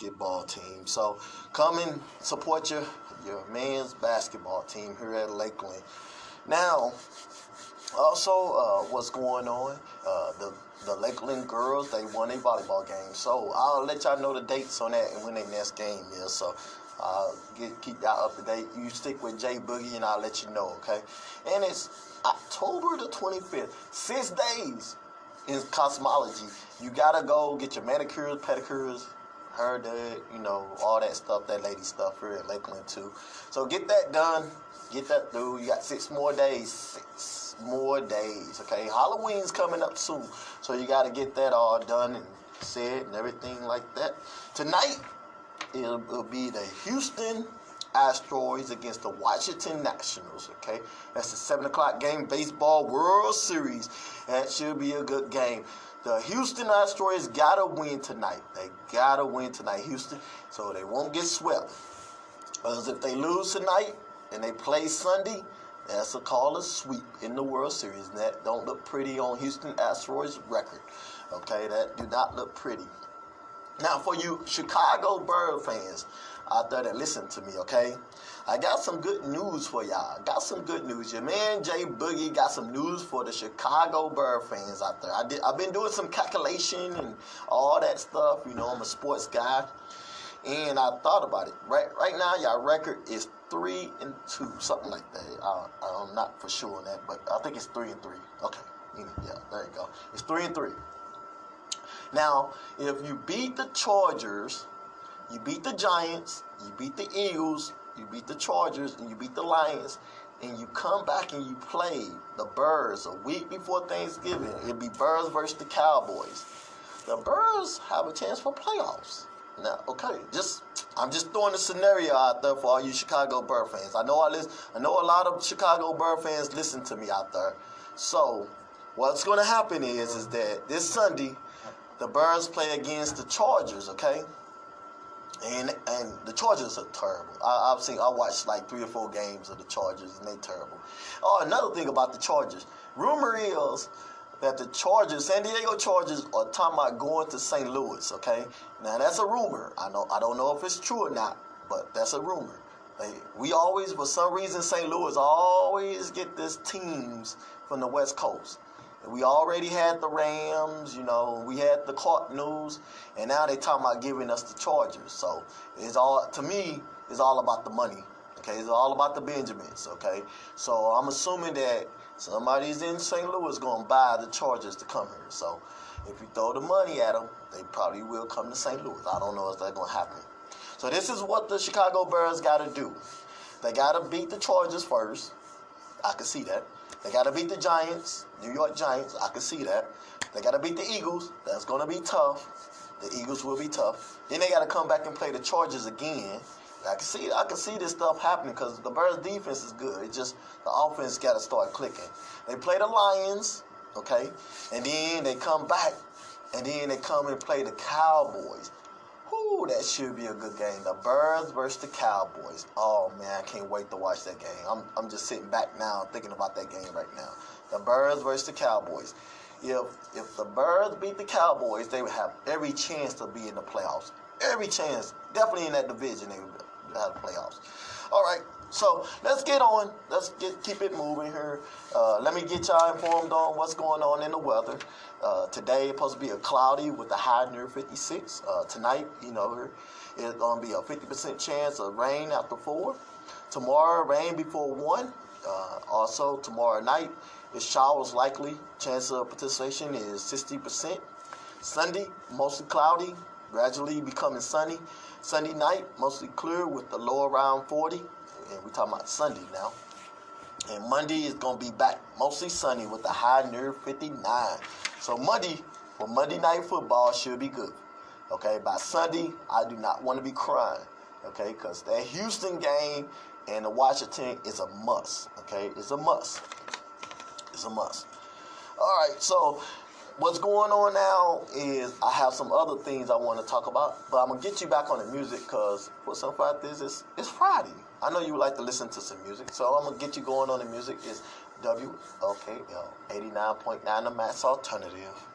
basketball team. So come and support your men's basketball team here at Lakeland. Now, also what's going on, the Lakeland girls, they won a volleyball game. So I'll let y'all know the dates on that and when their next game is. So I'll keep y'all up to date. You stick with J Boogie and I'll let you know, okay? And it's October the 25th, 6 days in cosmology. You gotta go get your manicures, pedicures, hair done, you know, all that stuff, that lady stuff here at Lakeland too. So get that done, get that through. You got 6 more days, okay? Halloween's coming up soon, so you gotta get that all done and said and everything like that. Tonight, it'll be the Houston Astros against the Washington Nationals, okay? That's the 7 o'clock game, Baseball World Series. That should be a good game. The Houston Astros got to win tonight. They got to win tonight, Houston, so they won't get swept. Because if they lose tonight and they play Sunday, that's a call of sweep in the World Series. And that don't look pretty on Houston Astros' record, okay? That do not look pretty. Now, for you Chicago Bears fans out there that listen to me, okay? I got some good news for y'all. I got some good news. Your man J Boogie got some news for the Chicago Bears fans out there. I've been doing some calculation and all that stuff. You know, I'm a sports guy. And I thought about it. Right now, y'all record is 3-2, something like that. I'm not for sure on that, but I think it's 3-3. Okay. Yeah, there you go. It's 3-3. Now, if you beat the Chargers, you beat the Giants, you beat the Eagles, you beat the Chargers, and you beat the Lions, and you come back and you play the Bears a week before Thanksgiving, it'll be Bears versus the Cowboys. The Bears have a chance for playoffs. Now, okay, I'm just throwing a scenario out there for all you Chicago Bears fans. I know a lot of Chicago Bears fans listen to me out there. So, what's going to happen is that this Sunday, the Bears play against the Chargers, okay? And the Chargers are terrible. I watched like 3 or 4 games of the Chargers, and they're terrible. Oh, another thing about the Chargers. Rumor is that the Chargers, San Diego Chargers, are talking about going to St. Louis, okay? Now, that's a rumor. I don't know if it's true or not, but that's a rumor. We always, for some reason, St. Louis always get these teams from the West Coast. We already had the Rams, you know, we had the Cardinals, and now they're talking about giving us the Chargers. So, it's all about the money, okay? It's all about the Benjamins, okay? So, I'm assuming that somebody's in St. Louis going to buy the Chargers to come here. So, if you throw the money at them, they probably will come to St. Louis. I don't know if that's going to happen. So, this is what the Chicago Bears got to do. They got to beat the Chargers first. I can see that. They got to beat the Giants, New York Giants. I can see that. They got to beat the Eagles. That's going to be tough. The Eagles will be tough. Then they got to come back and play the Chargers again. I can see this stuff happening because the Bears' defense is good. It's just the offense got to start clicking. They play the Lions, okay? And then they come back, and then they come and play the Cowboys. Ooh, that should be a good game. The Bears versus the Cowboys. Oh, man, I can't wait to watch that game. I'm just sitting back now thinking about that game right now. The Bears versus the Cowboys. If the Bears beat the Cowboys, they would have every chance to be in the playoffs. Every chance. Definitely in that division, they would have the playoffs. All right, so let's get on. Let's keep it moving here. Let me get y'all informed on what's going on in the weather. Today, it's supposed to be a cloudy with a high near 56. Tonight, you know, it's going to be a 50% chance of rain after 4. Tomorrow, rain before 1. Also, tomorrow night, it's showers likely. Chance of precipitation is 60%. Sunday, mostly cloudy, gradually becoming sunny. Sunday night, mostly clear with the low around 40. And we're talking about Sunday now. And Monday is going to be back mostly sunny with a high near 59. So Monday night football should be good, okay? By Sunday, I do not want to be crying, okay? Because that Houston game and the Washington is a must, okay? It's a must. It's a must. All right, so what's going on now is I have some other things I want to talk about, but I'm going to get you back on the music because what's up about this is it's Friday. I know you like to listen to some music, so I'm going to get you going on the music. It's WOKL 89.9, the Mass Alternative.